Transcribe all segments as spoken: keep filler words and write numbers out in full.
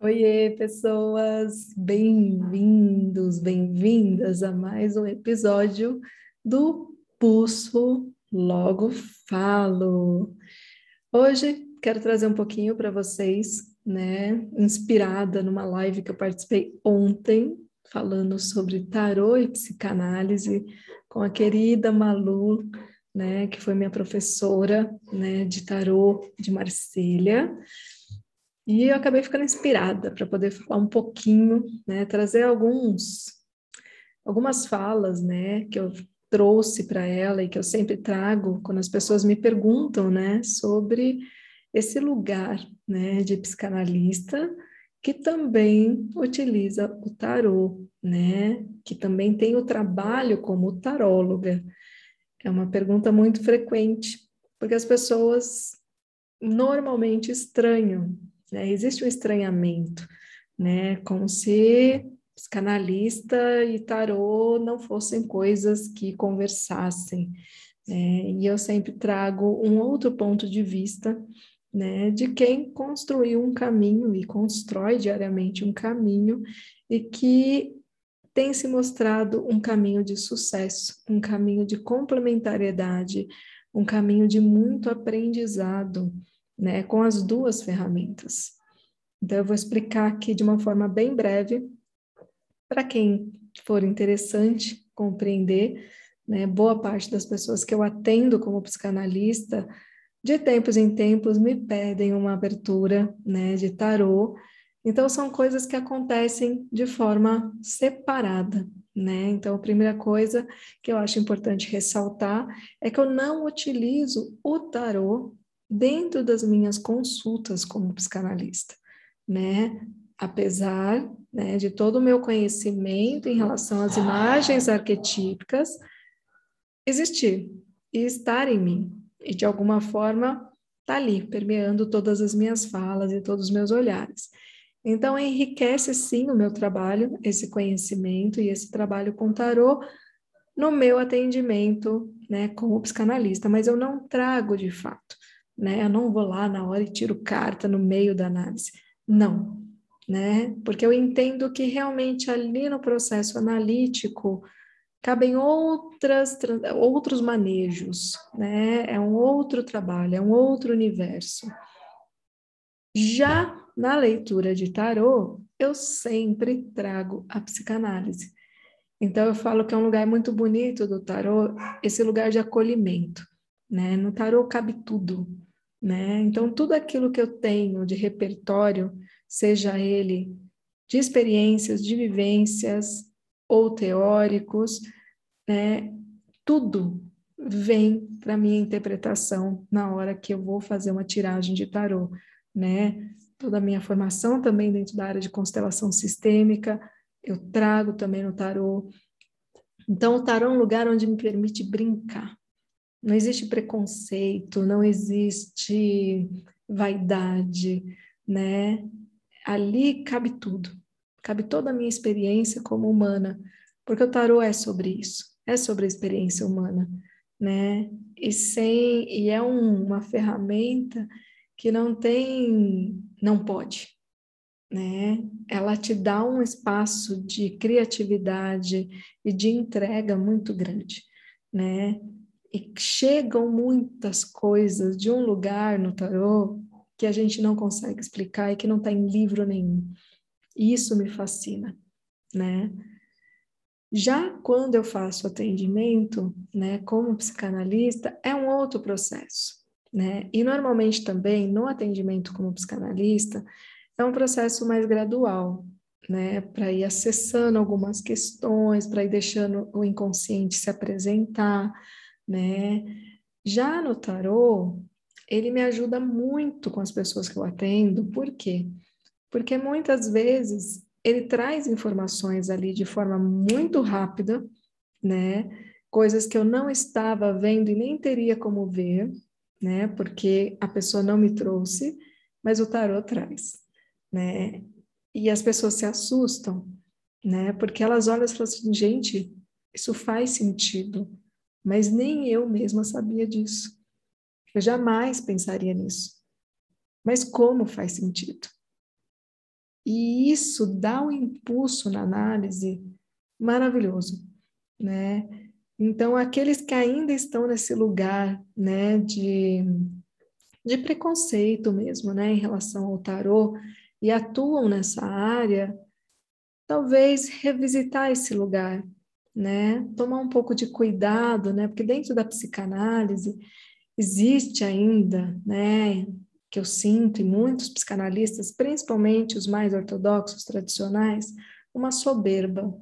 Oiê, pessoas! Bem-vindos, bem-vindas a mais um episódio do Pulso Logo Falo. Hoje quero trazer um pouquinho para vocês, né? Inspirada numa live que eu participei ontem, falando sobre tarô e psicanálise, com a querida Malu, né? Que foi minha professora, né? De tarô de Marcília. E eu acabei ficando inspirada para poder falar um pouquinho, né, trazer alguns, algumas falas, né, que eu trouxe para ela e que eu sempre trago quando as pessoas me perguntam, né, sobre esse lugar, né, de psicanalista que também utiliza o tarô, né, que também tem o trabalho como taróloga. É uma pergunta muito frequente, porque as pessoas normalmente estranham, né? Existe um estranhamento, né? Como se psicanalista e tarô não fossem coisas que conversassem, né? E eu sempre trago um outro ponto de vista, né? De quem construiu um caminho e constrói diariamente um caminho e que tem se mostrado um caminho de sucesso, um caminho de complementariedade, um caminho de muito aprendizado, né, com as duas ferramentas. Então, eu vou explicar aqui de uma forma bem breve, para quem for interessante compreender, né, boa parte das pessoas que eu atendo como psicanalista, de tempos em tempos me pedem uma abertura, né, de tarô. Então, são coisas que acontecem de forma separada, né? Então, a primeira coisa que eu acho importante ressaltar é que eu não utilizo o tarô dentro das minhas consultas como psicanalista, né? Apesar, né, de todo o meu conhecimento em relação às imagens arquetípicas existir e estar em mim, e de alguma forma tá ali, permeando todas as minhas falas e todos os meus olhares. Então enriquece sim o meu trabalho, esse conhecimento e esse trabalho com tarô no meu atendimento, né, como psicanalista, mas eu não trago de fato, né? Eu não vou lá na hora e tiro carta no meio da análise, não, né? Porque eu entendo que realmente ali no processo analítico cabem outras, outros manejos, né? É um outro trabalho, é um outro universo. Já na leitura de tarô, eu sempre trago a psicanálise. Então eu falo que é um lugar muito bonito do tarô, esse lugar de acolhimento, né? No tarô cabe tudo, né? Então, tudo aquilo que eu tenho de repertório, seja ele de experiências, de vivências ou teóricos, né? Tudo vem para a minha interpretação na hora que eu vou fazer uma tiragem de tarô, né? Toda a minha formação também dentro da área de constelação sistêmica, eu trago também no tarô. Então, o tarô é um lugar onde me permite brincar. Não existe preconceito, não existe vaidade, né? Ali cabe tudo, cabe toda a minha experiência como humana, porque o tarô é sobre isso, é sobre a experiência humana, né? E, sem, e é um, uma ferramenta que não tem, não pode, né? Ela te dá um espaço de criatividade e de entrega muito grande, né? E chegam muitas coisas de um lugar no tarô que a gente não consegue explicar e que não está em livro nenhum. E isso me fascina, né? Já quando eu faço atendimento, né, como psicanalista, é um outro processo, né? E normalmente também no atendimento como psicanalista é um processo mais gradual, né? Para ir acessando algumas questões, para ir deixando o inconsciente se apresentar, né? Já no tarô, ele me ajuda muito com as pessoas que eu atendo. Por quê? Porque muitas vezes ele traz informações ali de forma muito rápida, né? Coisas que eu não estava vendo e nem teria como ver, né? Porque a pessoa não me trouxe, mas o tarô traz, né? E as pessoas se assustam, né? Porque elas olham e falam assim, gente, isso faz sentido. Mas nem eu mesma sabia disso. Eu jamais pensaria nisso. Mas como faz sentido? E isso dá um impulso na análise maravilhoso, né? Então, aqueles que ainda estão nesse lugar, né, de, de preconceito mesmo, né, em relação ao tarô e atuam nessa área, talvez revisitar esse lugar, né? Tomar um pouco de cuidado, né? Porque dentro da psicanálise existe ainda, né, que eu sinto, e muitos psicanalistas, principalmente os mais ortodoxos, tradicionais, uma soberba,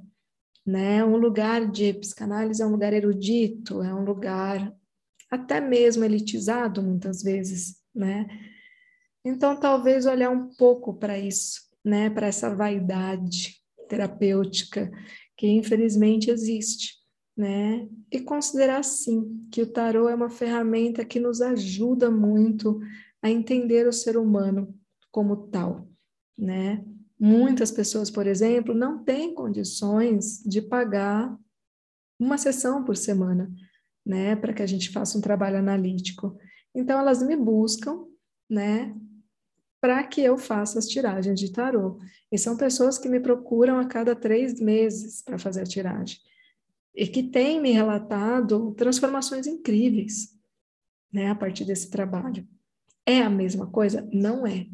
né? Um lugar de psicanálise é um lugar erudito, é um lugar até mesmo elitizado muitas vezes, né? Então, talvez olhar um pouco para isso, né? Para essa vaidade terapêutica que infelizmente existe, né? E considerar, sim, que o tarô é uma ferramenta que nos ajuda muito a entender o ser humano como tal, né? Muitas pessoas, por exemplo, não têm condições de pagar uma sessão por semana, né? Para que a gente faça um trabalho analítico. Então, elas me buscam, né? Para que eu faça as tiragens de tarô. E são pessoas que me procuram a cada três meses para fazer a tiragem. E que têm me relatado transformações incríveis, né? A partir desse trabalho. É a mesma coisa? Não é.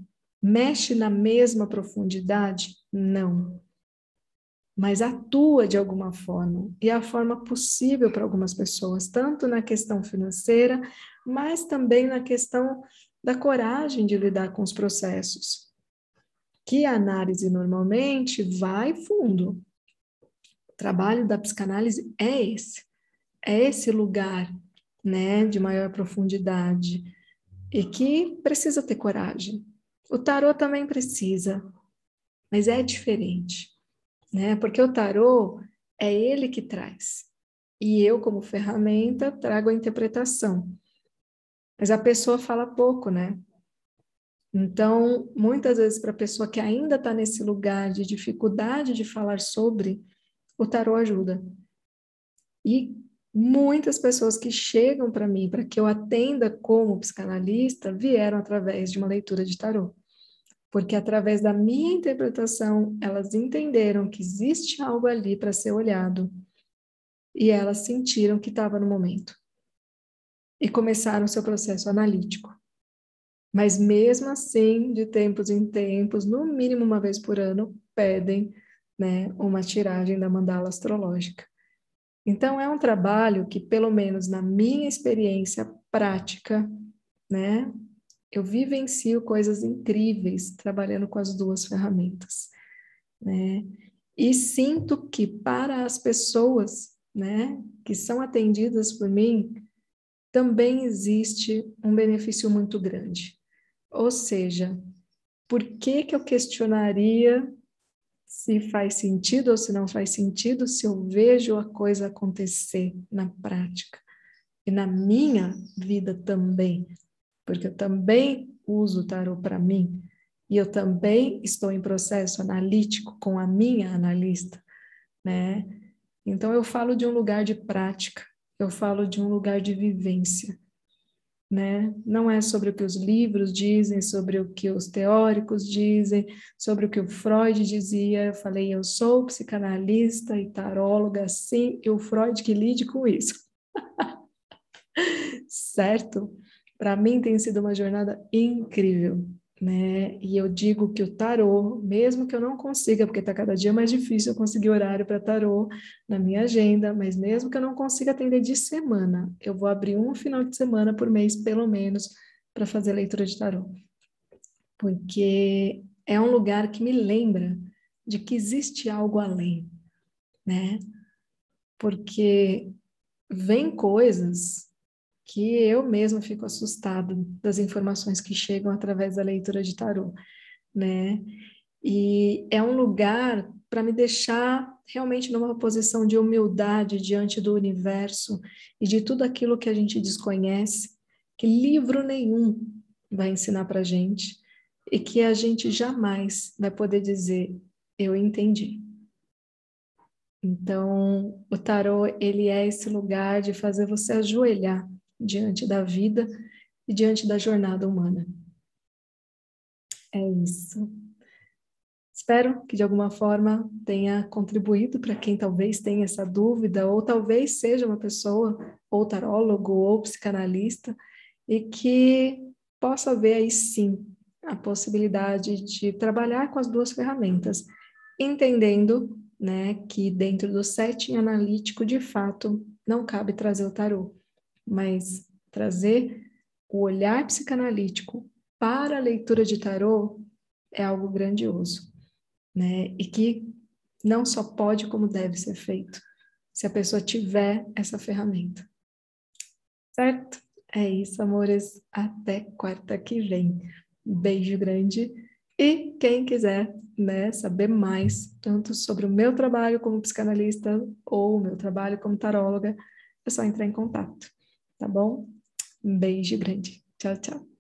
Mexe na mesma profundidade? Não. Mas atua de alguma forma. E é a forma possível para algumas pessoas, tanto na questão financeira, mas também na questão da coragem de lidar com os processos. Que a análise normalmente vai fundo. O trabalho da psicanálise é esse. É esse lugar, né, de maior profundidade. E que precisa ter coragem. O tarô também precisa, mas é diferente, né? Porque o tarô é ele que traz. E eu, como ferramenta, trago a interpretação. Mas a pessoa fala pouco, né? Então, muitas vezes, para a pessoa que ainda está nesse lugar de dificuldade de falar sobre, o tarô ajuda. E muitas pessoas que chegam para mim, para que eu atenda como psicanalista, vieram através de uma leitura de tarô. Porque através da minha interpretação, elas entenderam que existe algo ali para ser olhado. E elas sentiram que estava no momento. E começaram o seu processo analítico. Mas mesmo assim, de tempos em tempos, no mínimo uma vez por ano, pedem, né, uma tiragem da mandala astrológica. Então, é um trabalho que, pelo menos na minha experiência prática, né, eu vivencio coisas incríveis trabalhando com as duas ferramentas, né? E sinto que para as pessoas, né, que são atendidas por mim, também existe um benefício muito grande. Ou seja, por que que eu questionaria se faz sentido ou se não faz sentido, se eu vejo a coisa acontecer na prática e na minha vida também, porque eu também uso o tarô para mim e eu também estou em processo analítico com a minha analista, né? Então eu falo de um lugar de prática, eu falo de um lugar de vivência, né? Não é sobre o que os livros dizem, sobre o que os teóricos dizem, sobre o que o Freud dizia. Eu falei, eu sou psicanalista e taróloga, sim, e o Freud que lide com isso. Certo? Para mim tem sido uma jornada incrível, né? E eu digo que o tarô, mesmo que eu não consiga, porque está cada dia mais difícil eu conseguir horário para tarô na minha agenda, mas mesmo que eu não consiga atender de semana, eu vou abrir um final de semana por mês, pelo menos, para fazer leitura de tarô. Porque é um lugar que me lembra de que existe algo além, né? Porque vem coisas que eu mesma fico assustada das informações que chegam através da leitura de tarô, né? E é um lugar para me deixar realmente numa posição de humildade diante do universo e de tudo aquilo que a gente desconhece, que livro nenhum vai ensinar para a gente e que a gente jamais vai poder dizer, eu entendi. Então, o tarô, ele é esse lugar de fazer você ajoelhar diante da vida e diante da jornada humana. É isso. Espero que de alguma forma tenha contribuído para quem talvez tenha essa dúvida, ou talvez seja uma pessoa, ou tarólogo, ou psicanalista, e que possa ver aí sim a possibilidade de trabalhar com as duas ferramentas, entendendo, né, que dentro do setting analítico, de fato, não cabe trazer o tarô, mas trazer o olhar psicanalítico para a leitura de tarô é algo grandioso, né? E que não só pode, como deve ser feito, se a pessoa tiver essa ferramenta. Certo? É isso, amores. Até quarta que vem. Beijo grande. E quem quiser, né, saber mais, tanto sobre o meu trabalho como psicanalista ou o meu trabalho como taróloga, é só entrar em contato, tá bom? Um beijo grande. Tchau, tchau.